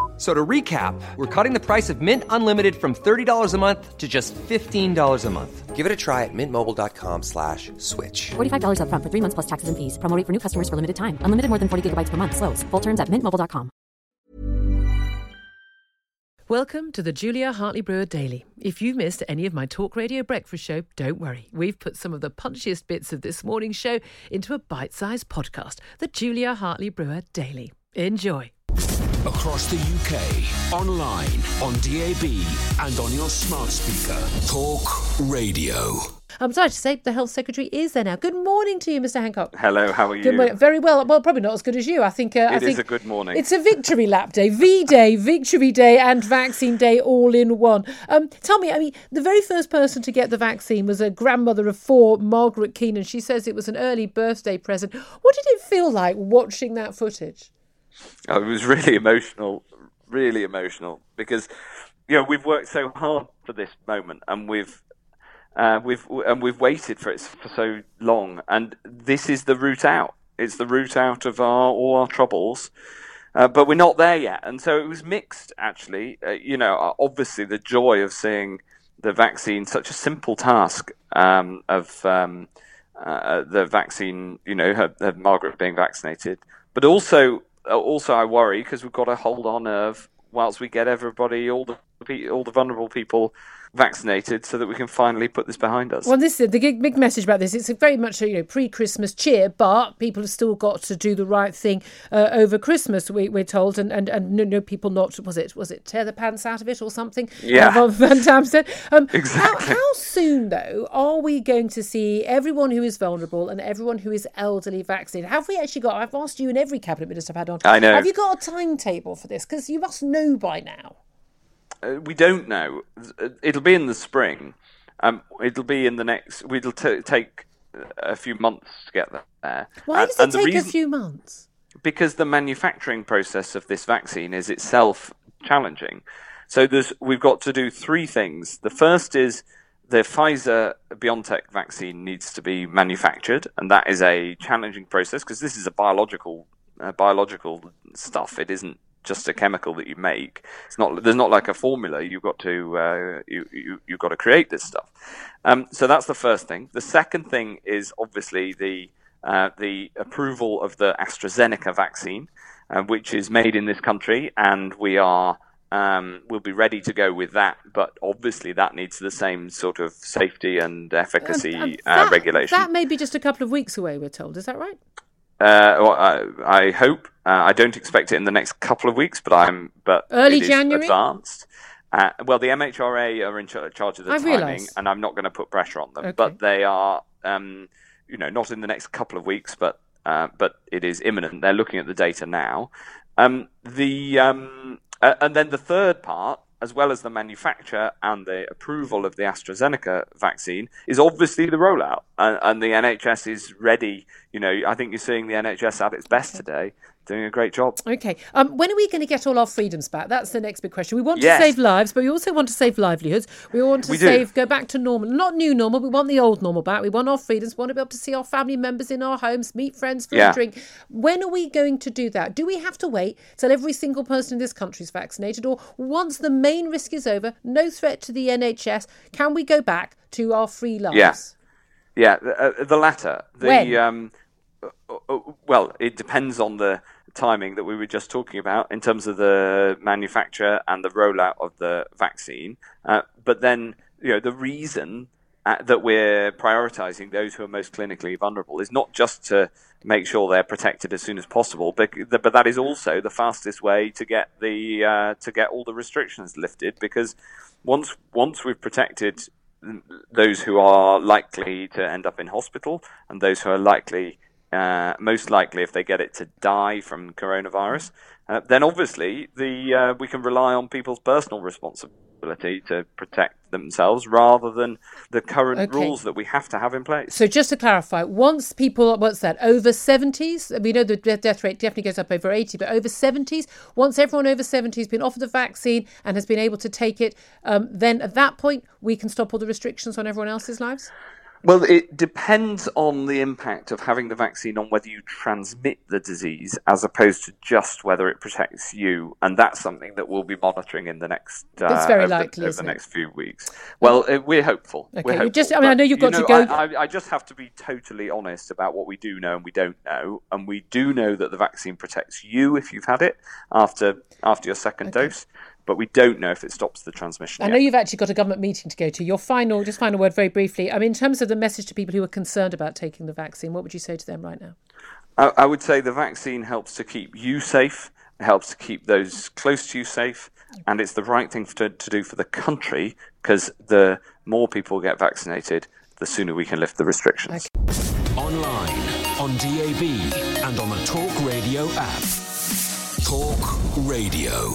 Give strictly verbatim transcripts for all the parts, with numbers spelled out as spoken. f- So to recap, we're cutting the price of Mint Unlimited from thirty dollars a month to just fifteen dollars a month. Give it a try at mintmobile.com slash switch. forty-five dollars up front for three months plus taxes and fees. Promo rate for new customers for limited time. Unlimited more than forty gigabytes per month. Slows full terms at mint mobile dot com. Welcome to the Julia Hartley Brewer Daily. If you missed any of my Talk Radio breakfast show, don't worry. We've put some of the punchiest bits of this morning's show into a bite-sized podcast, the Julia Hartley Brewer Daily. Enjoy. Across the U K, online, on D A B and on your smart speaker. Talk Radio. I'm sorry to say the Health Secretary is there now. Good morning to you, Mr Hancock. Hello, how are you? Good morning. Very well. Well, probably not as good as you. I think... Uh, it I think is a good morning. It's a victory lap day. V-Day, Victory Day and Vaccine Day all in one. Um, tell me, I mean, the very first person to get the vaccine was a grandmother of four, Margaret Keenan. She says it was an early birthday present. What did it feel like watching that footage? Oh, it was really emotional, really emotional, because you know we've worked so hard for this moment, and we've uh, we've and we've waited for it for so long, and this is the route out. It's the route out of our all our troubles, uh, but we're not there yet, and so it was mixed actually. Uh, you know, obviously the joy of seeing the vaccine, such a simple task um, of um, uh, the vaccine. You know, her, her Margaret being vaccinated, but also. Also, I worry because we've got to hold our nerve whilst we get everybody, all the all the vulnerable people, vaccinated, so that we can finally put this behind us. Well, this is the big message about this. It's very much a, you know, pre-Christmas cheer, but people have still got to do the right thing uh, over Christmas. We, we're told, and and and no, no people not was it was it tear the pants out of it or something? Yeah, uh, Van Damme said. Um, exactly. How, how soon though are we going to see everyone who is vulnerable and everyone who is elderly vaccinated? Have we actually got? I've asked you and every cabinet minister I've had on. I know. Have you got a timetable for this? Because you must know by now. We don't know. It'll be in the spring. Um, it'll be in the next... It'll t- take a few months to get there. Why does and, it and take reason, a few months? Because the manufacturing process of this vaccine is itself challenging. So there's, we've got to do three things. The first is the Pfizer-BioNTech vaccine needs to be manufactured, and that is a challenging process because this is a biological uh, biological stuff. It isn't just a chemical that you make. It's not. There's not like a formula. You've got to. Uh, you, you you've got to create this stuff. Um, so that's the first thing. The second thing is obviously the uh, the approval of the AstraZeneca vaccine, uh, which is made in this country, and we are um, we'll be ready to go with that. But obviously, that needs the same sort of safety and efficacy um, um, that, uh, regulation. That may be just a couple of weeks away. We're told. Is that right? Uh, well, I, I hope. Uh, I don't expect it in the next couple of weeks, but I'm but early it is January advanced. Uh, well, the M H R A are in ch- charge of the I timing, realize. And I'm not going to put pressure on them. Okay. But they are, um, you know, not in the next couple of weeks, but uh, but it is imminent. They're looking at the data now. Um, the um, uh, and then the third part, as well as the manufacture and the approval of the AstraZeneca vaccine, is obviously the rollout. And, and the N H S is ready. You know, I think you're seeing the N H S at its best today, doing a great job. OK. Um, when are we going to get all our freedoms back? That's the next big question. We want yes. to save lives, but we also want to save livelihoods. We want to we save, do. go back to normal. Not new normal. We want the old normal back. We want our freedoms. We want to be able to see our family members in our homes, meet friends for yeah. a drink. When are we going to do that? Do we have to wait till every single person in this country is vaccinated? Or once the main risk is over, no threat to the N H S, can we go back to our free lives? Yeah, yeah the, uh, the latter. The, when? Um, Well, it depends on the timing that we were just talking about in terms of the manufacture and the rollout of the vaccine. Uh, but then, you know, the reason uh, that we're prioritising those who are most clinically vulnerable is not just to make sure they're protected as soon as possible, but, but that is also the fastest way to get the uh, to get all the restrictions lifted. Because once once we've protected those who are likely to end up in hospital and those who are likely, uh, most likely if they get it, to die from coronavirus, uh, then obviously the uh, we can rely on people's personal responsibility to protect themselves rather than the current okay. rules that we have to have in place. So just to clarify, once people, what's that, over seventies? We know the death rate definitely goes up over eighty, but over seventies, once everyone over seventy has been offered the vaccine and has been able to take it, um, then at that point we can stop all the restrictions on everyone else's lives? Well, it depends on the impact of having the vaccine on whether you transmit the disease as opposed to just whether it protects you. And that's something that we'll be monitoring in the next uh, that's very likely, the, over the next few weeks. Well, uh, we're hopeful. Okay, we're hopeful, just, I mean, I know you've got you know, to go. I, I, I just have to be totally honest about what we do know and we don't know. And we do know that the vaccine protects you if you've had it after after your second okay. dose. But we don't know if it stops the transmission. I know yet. You've actually got a government meeting to go to. Your final, just final word very briefly. I mean, in terms of the message to people who are concerned about taking the vaccine, what would you say to them right now? I, I would say the vaccine helps to keep you safe, it helps to keep those close to you safe, and it's the right thing to, to do for the country, because the more people get vaccinated, the sooner we can lift the restrictions. Okay. Online, on D A B, and on the Talk Radio app. Talk Radio.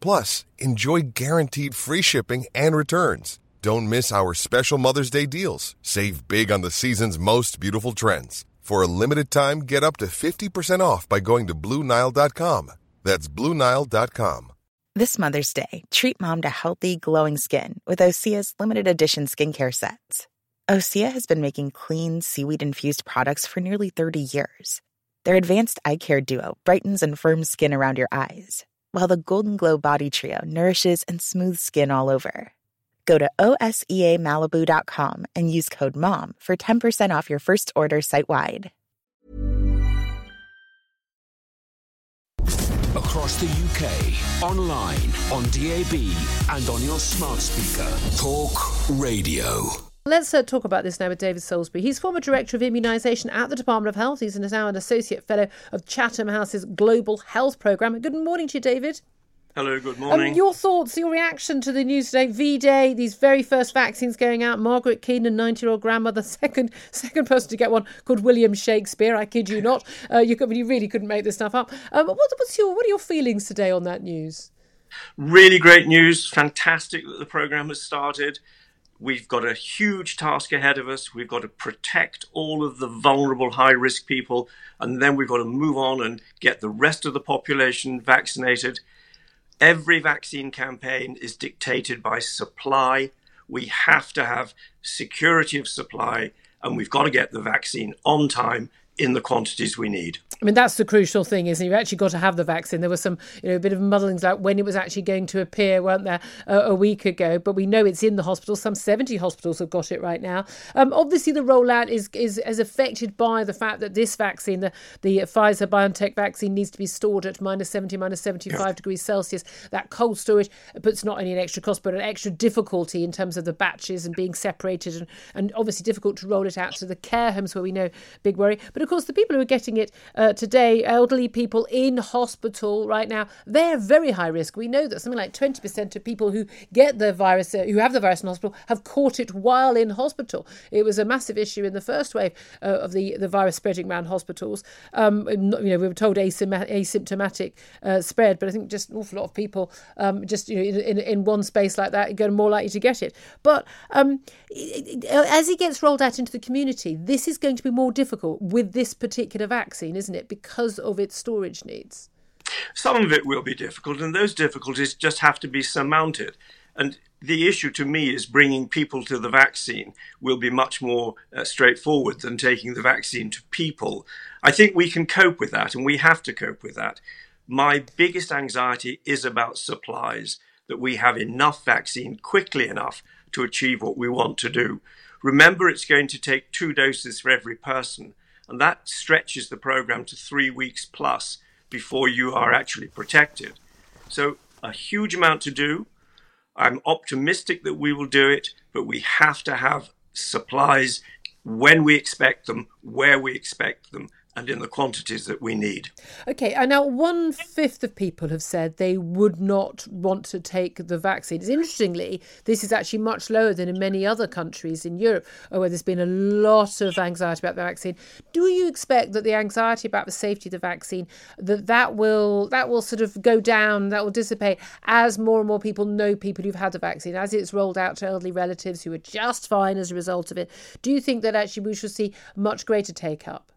Plus, enjoy guaranteed free shipping and returns. Don't miss our special Mother's Day deals. Save big on the season's most beautiful trends. For a limited time, get up to fifty percent off by going to Blue Nile dot com. That's Blue Nile dot com. This Mother's Day, treat mom to healthy, glowing skin with Osea's limited edition skincare sets. Osea has been making clean, seaweed-infused products for nearly thirty years. Their advanced eye care duo brightens and firms skin around your eyes, while the Golden Glow Body Trio nourishes and smooths skin all over. Go to O S E A Malibu dot com and use code MOM for ten percent off your first order site-wide. Across the U K, online, on D A B, and on your smart speaker. Talk Radio. Let's uh, talk about this now with David Salisbury. He's former Director of Immunisation at the Department of Health. He's now an Associate Fellow of Chatham House's Global Health Programme. Good morning to you, David. Hello, good morning. Um, your thoughts, your reaction to the news today, V-Day, these very first vaccines going out, Margaret Keenan, ninety-year-old grandmother, second second person to get one, called William Shakespeare. I kid you not. Uh, you, could, you really couldn't make this stuff up. Um, what, what's your, what are your feelings today on that news? Really great news. Fantastic that the programme has started. We've got a huge task ahead of us. We've got to protect all of the vulnerable, high-risk people, and then we've got to move on and get the rest of the population vaccinated. Every vaccine campaign is dictated by supply. We have to have security of supply, and we've got to get the vaccine on time in the quantities we need. I mean, that's the crucial thing, isn't it? You've actually got to have the vaccine. There was some, you know, a bit of muddling about when it was actually going to appear, weren't there, uh, a week ago? But we know it's in the hospitals. Some seventy hospitals have got it right now. Um, obviously, the rollout is, is is affected by the fact that this vaccine, the, the Pfizer-BioNTech vaccine, needs to be stored at minus seventy, minus seventy-five yeah. degrees Celsius. That cold storage puts not only an extra cost, but an extra difficulty in terms of the batches and being separated, and, and obviously difficult to roll it out to the care homes, where we know big worry. But of course, the people who are getting it uh, uh, today, elderly people in hospital right now, they're very high risk. We know that something like twenty percent of people who get the virus, uh, who have the virus in hospital, have caught it while in hospital. It was a massive issue in the first wave uh, of the, the virus spreading around hospitals. Um, you know, we were told asympt- asymptomatic uh, spread, but I think just an awful lot of people um, just you know in, in, in one space like that are going more likely to get it. But um, as it gets rolled out into the community, this is going to be more difficult with this particular vaccine, isn't it, because of its storage needs? Some of it will be difficult, and those difficulties just have to be surmounted. And the issue to me is bringing people to the vaccine will be much more uh, straightforward than taking the vaccine to people. I think we can cope with that, and we have to cope with that. My biggest anxiety is about supplies, that we have enough vaccine quickly enough to achieve what we want to do. Remember, it's going to take two doses for every person, and that stretches the program to three weeks plus before you are actually protected. So a huge amount to do. I'm optimistic that we will do it, but we have to have supplies when we expect them, where we expect them, and in the quantities that we need. OK, and now one fifth of people have said they would not want to take the vaccine. Interestingly, this is actually much lower than in many other countries in Europe, where there's been a lot of anxiety about the vaccine. Do you expect that the anxiety about the safety of the vaccine, that that will that will sort of go down, that will dissipate as more and more people know people who've had the vaccine, as it's rolled out to elderly relatives who are just fine as a result of it? Do you think that actually we shall see much greater take up?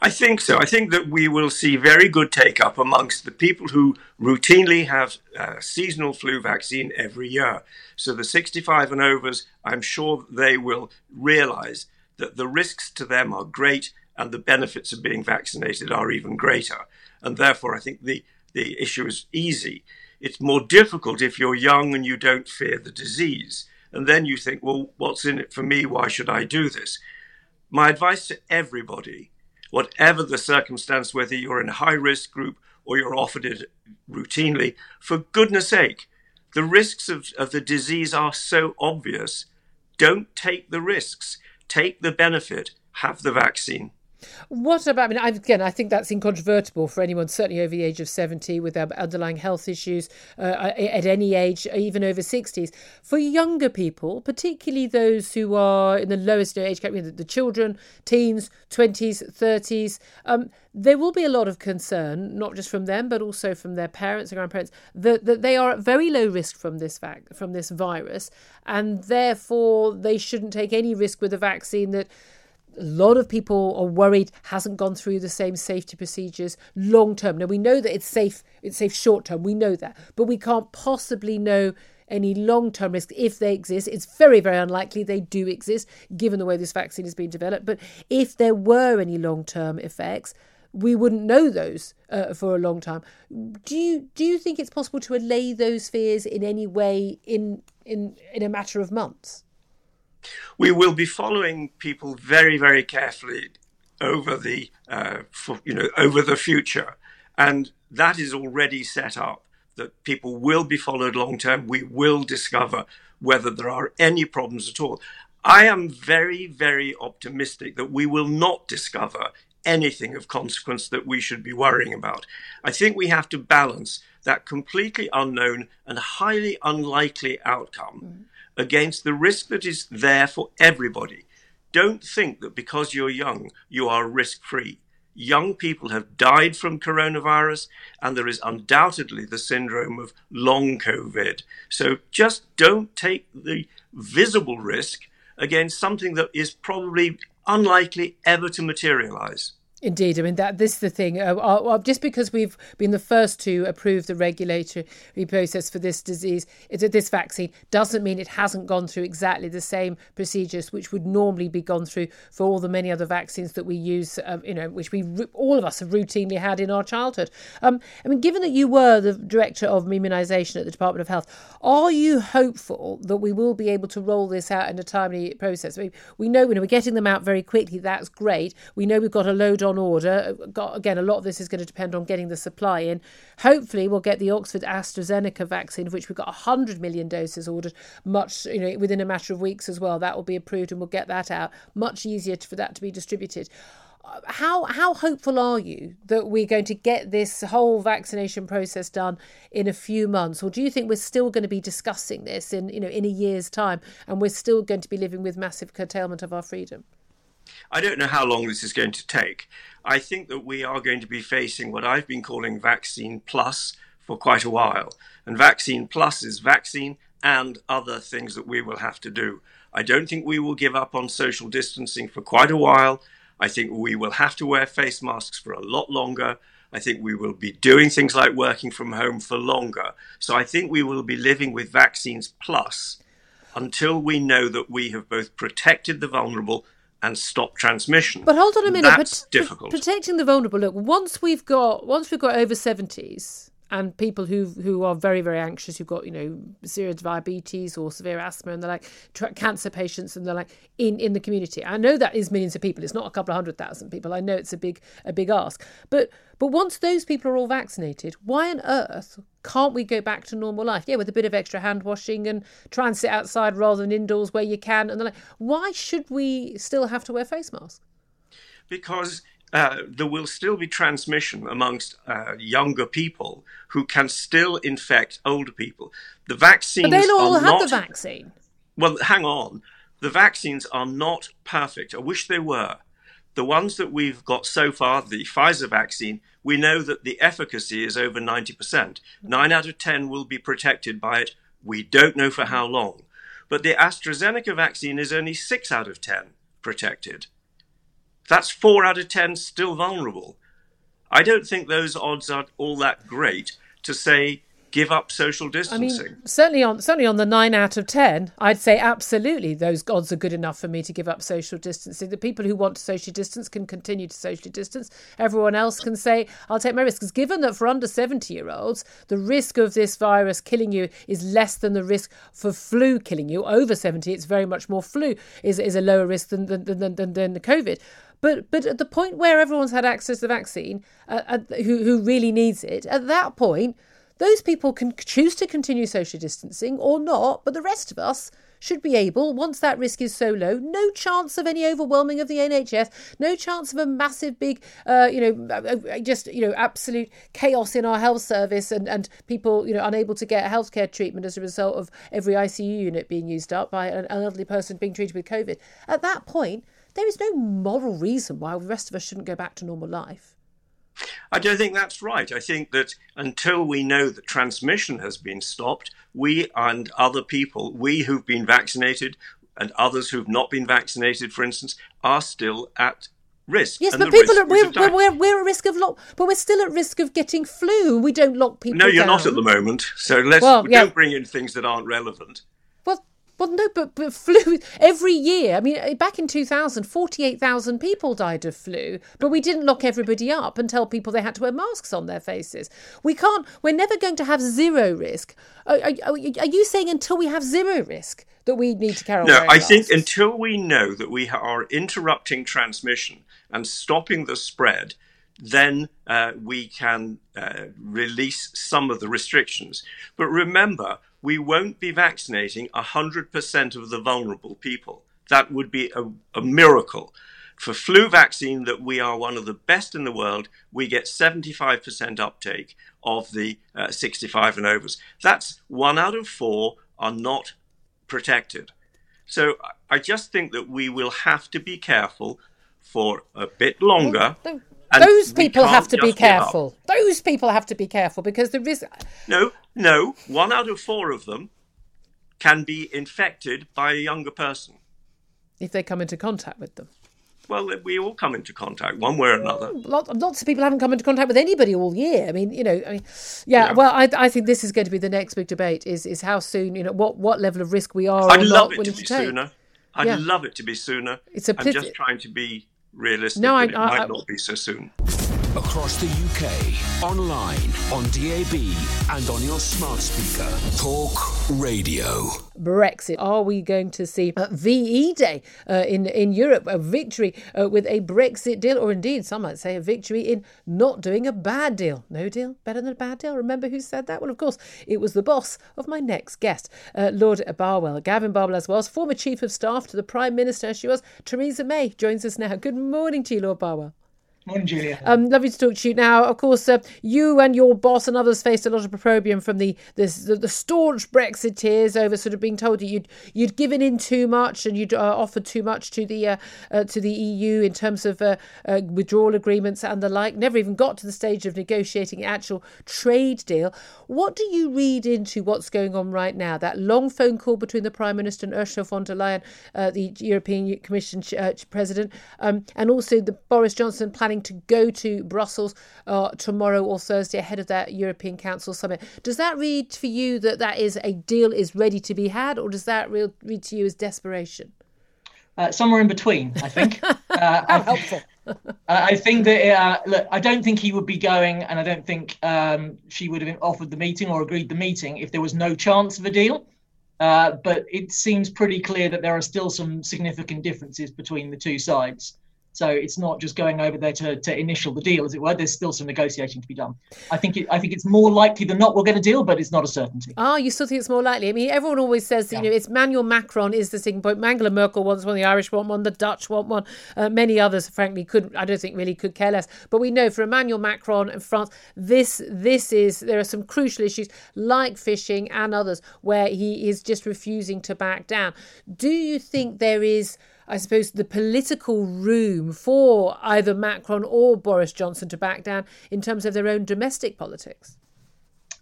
I think so. I think that we will see very good take-up amongst the people who routinely have a seasonal flu vaccine every year. So the sixty-five and overs, I'm sure they will realise that the risks to them are great and the benefits of being vaccinated are even greater. And therefore, I think the, the issue is easy. It's more difficult if you're young and you don't fear the disease. And then you think, well, what's in it for me? Why should I do this? My advice to everybody, whatever the circumstance, whether you're in a high-risk group or you're offered it routinely, for goodness sake, the risks of, of the disease are so obvious. Don't take the risks. Take the benefit. Have the vaccine. What about, I mean, again, I think that's incontrovertible for anyone, certainly over the age of seventy with their underlying health issues uh, at any age, even over sixties. For younger people, particularly those who are in the lowest age category, the children, teens, twenties, thirties, um, there will be a lot of concern, not just from them, but also from their parents and grandparents, that, that they are at very low risk from this vac- from this virus, and therefore they shouldn't take any risk with a vaccine that a lot of people are worried hasn't gone through the same safety procedures long term. Now, we know that it's safe, it's safe short term. We know that. But we can't possibly know any long term risks if they exist. It's very, very unlikely they do exist, given the way this vaccine has been developed. But if there were any long term effects, we wouldn't know those uh, for a long time. Do you do you think it's possible to allay those fears in any way in in, in a matter of months? We will be following people very, very carefully over the, uh, for, you know, over the future, and that is already set up. That people will be followed long term. We will discover whether there are any problems at all. I am very, very optimistic that we will not discover anything of consequence that we should be worrying about. I think we have to balance that completely unknown and highly unlikely outcome mm-hmm. against the risk that is there for everybody. Don't think that because you're young, you are risk-free. Young people have died from coronavirus, and there is undoubtedly the syndrome of long COVID. So just don't take the visible risk against something that is probably unlikely ever to materialise. Indeed. I mean, that this is the thing. Uh, just because we've been the first to approve the regulatory process for this disease, this vaccine, doesn't mean it hasn't gone through exactly the same procedures which would normally be gone through for all the many other vaccines that we use, um, you know, which we all of us have routinely had in our childhood. Um, I mean, given that you were the director of immunisation at the Department of Health, are you hopeful that we will be able to roll this out in a timely process? I mean, we know when we're getting them out very quickly, that's great. We know we've got a load on order. Again, a lot of this is going to depend on getting the supply in. Hopefully we'll get the Oxford AstraZeneca vaccine, of which we've got one hundred million doses ordered, much, you know, within a matter of weeks as well. That will be approved and we'll get that out. Much easier for that to be distributed. How how hopeful are you that we're going to get this whole vaccination process done in a few months? Or do you think we're still going to be discussing this in, you know, in a year's time, and we're still going to be living with massive curtailment of our freedom? I don't know how long this is going to take. I think that we are going to be facing what I've been calling vaccine plus for quite a while. And vaccine plus is vaccine and other things that we will have to do. I don't think we will give up on social distancing for quite a while. I think we will have to wear face masks for a lot longer. I think we will be doing things like working from home for longer. So I think we will be living with vaccines plus until we know that we have both protected the vulnerable and stop transmission. But hold on a minute. That's Pro- difficult. Protecting the vulnerable. Look, once we've got once we've got over seventies and people who who are very, very anxious, who've got, you know, serious diabetes or severe asthma and they're like tra- cancer patients and they're like in, in the community. I know that is millions of people. It's not a couple of hundred thousand people. I know it's a big a big ask. But but once those people are all vaccinated, why on earth can't we go back to normal life? Yeah, with a bit of extra hand washing and try and sit outside rather than indoors where you can. And they're like, why should we still have to wear face masks? Because Uh, there will still be transmission amongst uh, younger people who can still infect older people. The vaccines but they all are have not... the vaccine. Well, hang on. The vaccines are not perfect. I wish they were. The ones that we've got so far, the Pfizer vaccine, we know that the efficacy is over ninety percent. Nine out of ten will be protected by it. We don't know for how long. But the AstraZeneca vaccine is only six out of ten protected. That's four out of ten still vulnerable. I don't think those odds are all that great to say give up social distancing. I mean, certainly on certainly on the nine out of ten, I'd say absolutely those odds are good enough for me to give up social distancing. The people who want to socially distance can continue to socially distance. Everyone else can say, I'll take my risks. Because given that for under seventy-year-olds, the risk of this virus killing you is less than the risk for flu killing you. Over seventy, it's very much more flu is, is a lower risk than than than, than, than the COVID. But but at the point where everyone's had access to the vaccine, uh, uh, who, who really needs it, at that point, those people can choose to continue social distancing or not. But the rest of us should be able, once that risk is so low, no chance of any overwhelming of the N H S, no chance of a massive big, uh, you know, just, you know, absolute chaos in our health service and, and people, you know, unable to get healthcare treatment as a result of every I C U unit being used up by an elderly person being treated with COVID. At that point, there is no moral reason why the rest of us shouldn't go back to normal life. I don't think that's right. I think that until we know that transmission has been stopped, we and other people, we who've been vaccinated and others who've not been vaccinated, for instance, are still at risk. Yes, and but people are, we're, we're, we're, we're at risk of lock, but we're still at risk of getting flu. We don't lock people down. No, you're not at the moment. So let's well, yeah. don't bring in things that aren't relevant. Well, Well, no, but, but flu, every year, I mean, back in two thousand, forty-eight thousand people died of flu, but we didn't lock everybody up and tell people they had to wear masks on their faces. We can't, we're never going to have zero risk. Are, are, are you saying until we have zero risk that we need to carry on? No, I think until we know that we are interrupting transmission and stopping the spread, then uh, we can uh, release some of the restrictions. But remember, we won't be vaccinating one hundred percent of the vulnerable people. That would be a, a miracle. For flu vaccine, that we are one of the best in the world, we get seventy-five percent uptake of the uh, sixty-five and overs. That's one out of four are not protected. So I just think that we will have to be careful for a bit longer. No, no. Those people have to be careful. Those people have to be careful because the risk... No. No, one out of four of them can be infected by a younger person. If they come into contact with them. Well, we all come into contact one way or another. Lots, lots of people haven't come into contact with anybody all year. I mean, you know, I mean, yeah, yeah. Well, I, I think this is going to be the next big debate is is how soon, you know, what, what level of risk we are I'd or not willing to take. I'd love it to be sooner. I'd yeah. love it to be sooner. It's a pl- I'm just trying to be realistic. No, I, it I, might I, not be so soon. Across the U K, online, on D A B and on your smart speaker. Talk Radio. Brexit. Are we going to see uh, V E Day uh, in, in Europe? A victory uh, with a Brexit deal, or indeed some might say a victory in not doing a bad deal. No deal better than a bad deal. Remember who said that? Well, of course, it was the boss of my next guest, uh, Lord Barwell. Gavin Barwell as well, former Chief of Staff to the Prime Minister. She was Theresa May, joins us now. Good morning to you, Lord Barwell. Morning, Julia. Um, lovely to talk to you. Now, of course, uh, you and your boss and others faced a lot of opprobrium from the this, the, the staunch Brexiteers over sort of being told that you'd you'd given in too much and you'd uh, offered too much to the uh, uh, to the E U in terms of uh, uh, withdrawal agreements and the like. Never even got to the stage of negotiating an actual trade deal. What do you read into what's going on right now? That long phone call between the Prime Minister and Ursula von der Leyen, uh, the European Commission uh, President, um, and also the Boris Johnson planning to go to Brussels uh, tomorrow or Thursday ahead of that European Council summit. Does that read for you that that is a deal is ready to be had, or does that read to you as desperation? Uh, somewhere in between, I think. uh, How helpful. I think that, uh, look, I don't think he would be going, and I don't think um, she would have offered the meeting or agreed the meeting if there was no chance of a deal. Uh, but it seems pretty clear that there are still some significant differences between the two sides. So it's not just going over there to, to initial the deal, as it were. There's still some negotiating to be done. I think it, I think it's more likely than not we'll get a deal, but it's not a certainty. Ah, oh, you still think it's more likely? I mean, everyone always says, yeah. you know, it's Emmanuel Macron is the sticking point. Angela Merkel wants one, the Irish want one, the Dutch want one. Uh, many others, frankly, couldn't. I don't think really could care less. But we know for Emmanuel Macron and France, this this is there are some crucial issues like fishing and others where he is just refusing to back down. Do you think there is, I suppose, the political room for either Macron or Boris Johnson to back down in terms of their own domestic politics?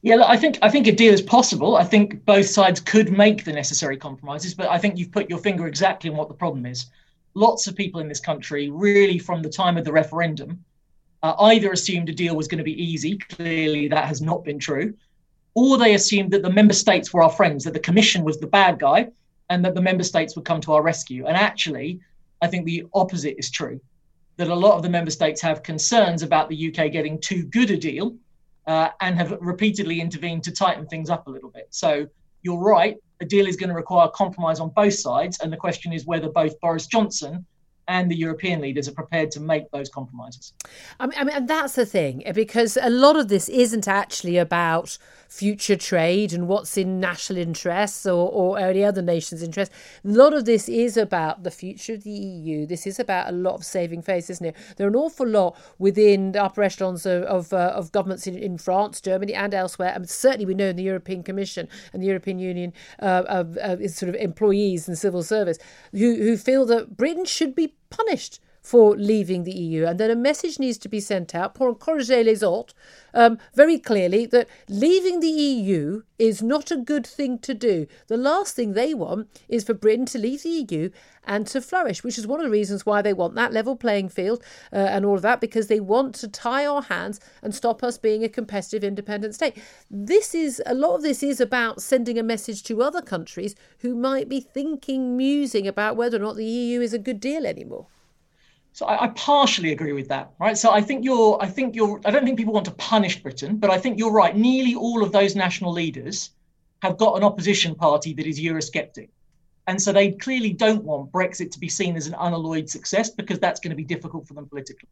Yeah, look, I think I think a deal is possible. I think both sides could make the necessary compromises, but I think you've put your finger exactly on what the problem is. Lots of people in this country, really from the time of the referendum, uh, either assumed a deal was going to be easy. Clearly, that has not been true. Or they assumed that the member states were our friends, that the commission was the bad guy, and that the member states would come to our rescue. And actually, I think the opposite is true, that a lot of the member states have concerns about the U K getting too good a deal uh, and have repeatedly intervened to tighten things up a little bit. So you're right, a deal is going to require compromise on both sides. And the question is whether both Boris Johnson and the European leaders are prepared to make those compromises. I mean, I mean, and that's the thing, because a lot of this isn't actually about future trade and what's in national interests or, or any other nation's interests. A lot of this is about the future of the E U. This is about a lot of saving face, isn't it? There are an awful lot within the upper echelons of of, uh, of governments in, in France, Germany and elsewhere. And certainly we know in the European Commission and the European Union uh, of, of sort of employees and civil service who, who feel that Britain should be punished for leaving the E U. And then a message needs to be sent out pour encourager les autres um, very clearly that leaving the E U is not a good thing to do. The last thing they want is for Britain to leave the E U and to flourish, which is one of the reasons why they want that level playing field uh, and all of that, because they want to tie our hands and stop us being a competitive independent state. This is a lot of this is about sending a message to other countries who might be thinking, musing about whether or not the E U is a good deal anymore. So I, I partially agree with that, right? So I think you're, I think you're, I don't think people want to punish Britain, but I think you're right. Nearly all of those national leaders have got an opposition party that is Eurosceptic. And so they clearly don't want Brexit to be seen as an unalloyed success because that's going to be difficult for them politically.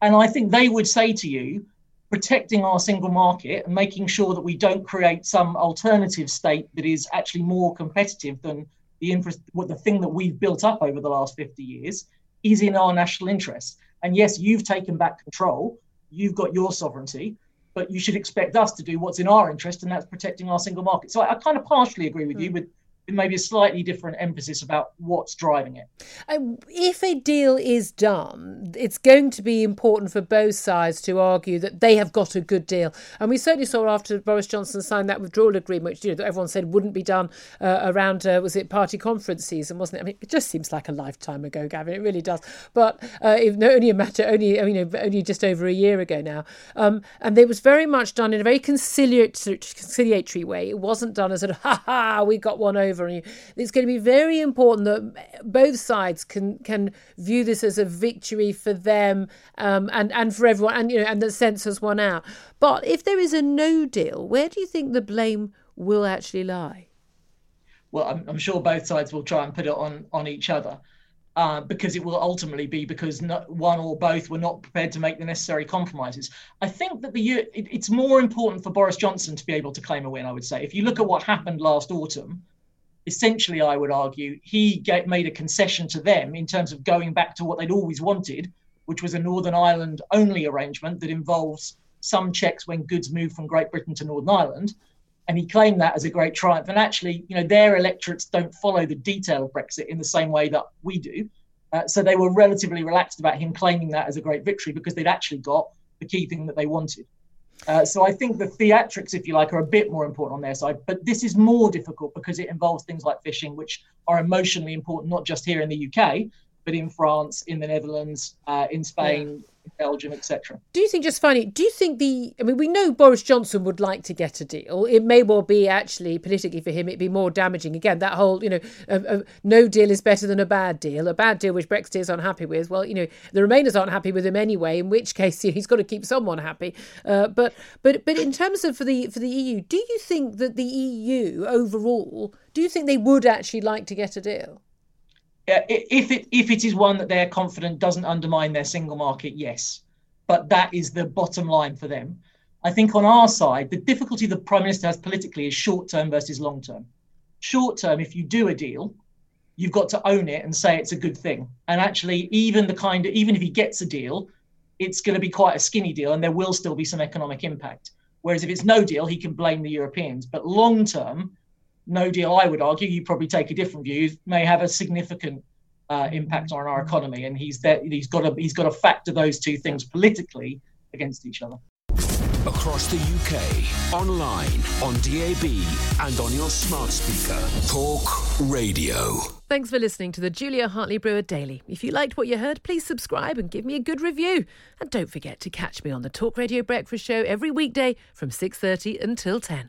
And I think they would say to you, protecting our single market and making sure that we don't create some alternative state that is actually more competitive than the infra- what the thing that we've built up over the last fifty years is in our national interest. And yes, you've taken back control, you've got your sovereignty, but you should expect us to do what's in our interest, and that's protecting our single market. So I, I kind of partially agree with mm. you, with maybe a slightly different emphasis about what's driving it. Um, if a deal is done, it's going to be important for both sides to argue that they have got a good deal. And we certainly saw after Boris Johnson signed that withdrawal agreement, which you know, everyone said wouldn't be done uh, around, uh, was it party conference season, wasn't it? I mean, it just seems like a lifetime ago, Gavin, it really does. But uh, if, no, only a matter, only, you know, only just over a year ago now. Um, and it was very much done in a very conciliatory, conciliatory way. It wasn't done as a, ha ha, we got one over over on you. It's going to be very important that both sides can can view this as a victory for them um, and and for everyone, and you know, and that censors one out. But if there is a no deal, where do you think the blame will actually lie? Well, I'm, I'm sure both sides will try and put it on on each other. Uh, because it will ultimately be because no, one or both were not prepared to make the necessary compromises. I think that the it, it's more important for Boris Johnson to be able to claim a win, I would say. If you look at what happened last autumn, essentially, I would argue, he get, made a concession to them in terms of going back to what they'd always wanted, which was a Northern Ireland-only arrangement that involves some checks when goods move from Great Britain to Northern Ireland. And he claimed that as a great triumph. And actually, you know, their electorates don't follow the detail of Brexit in the same way that we do. Uh, so they were relatively relaxed about him claiming that as a great victory because they'd actually got the key thing that they wanted. Uh, so I think the theatrics, if you like, are a bit more important on their side. But this is more difficult because it involves things like fishing, which are emotionally important, not just here in the U K, but in France, in the Netherlands, uh, in Spain, yeah. Belgium, et cetera. Do you think, just finally, do you think the, I mean, we know Boris Johnson would like to get a deal. It may well be actually, politically for him, it'd be more damaging. Again, that whole, you know, uh, uh, no deal is better than a bad deal. A bad deal which Brexit is unhappy with. Well, you know, the Remainers aren't happy with him anyway, in which case, you know, he's got to keep someone happy. Uh, but but but in terms of for the for the E U, do you think that the E U overall, do you think they would actually like to get a deal? Uh, if it if it is one that they're confident doesn't undermine their single market, yes. But that is the bottom line for them. I think on our side, the difficulty the Prime Minister has politically is short-term versus long-term. Short-term, if you do a deal, you've got to own it and say it's a good thing. And actually, even the kind of, even if he gets a deal, it's going to be quite a skinny deal and there will still be some economic impact. Whereas if it's no deal, he can blame the Europeans. But long-term, no deal, I would argue, you probably take a different view, may have a significant uh, impact on our economy. And he's there, he's got to he's got to factor those two things politically against each other. Across the U K, online, on D A B and on your smart speaker. Talk Radio. Thanks for listening to the Julia Hartley Brewer Daily. If you liked what you heard, please subscribe and give me a good review. And don't forget to catch me on the Talk Radio Breakfast Show every weekday from six thirty until ten.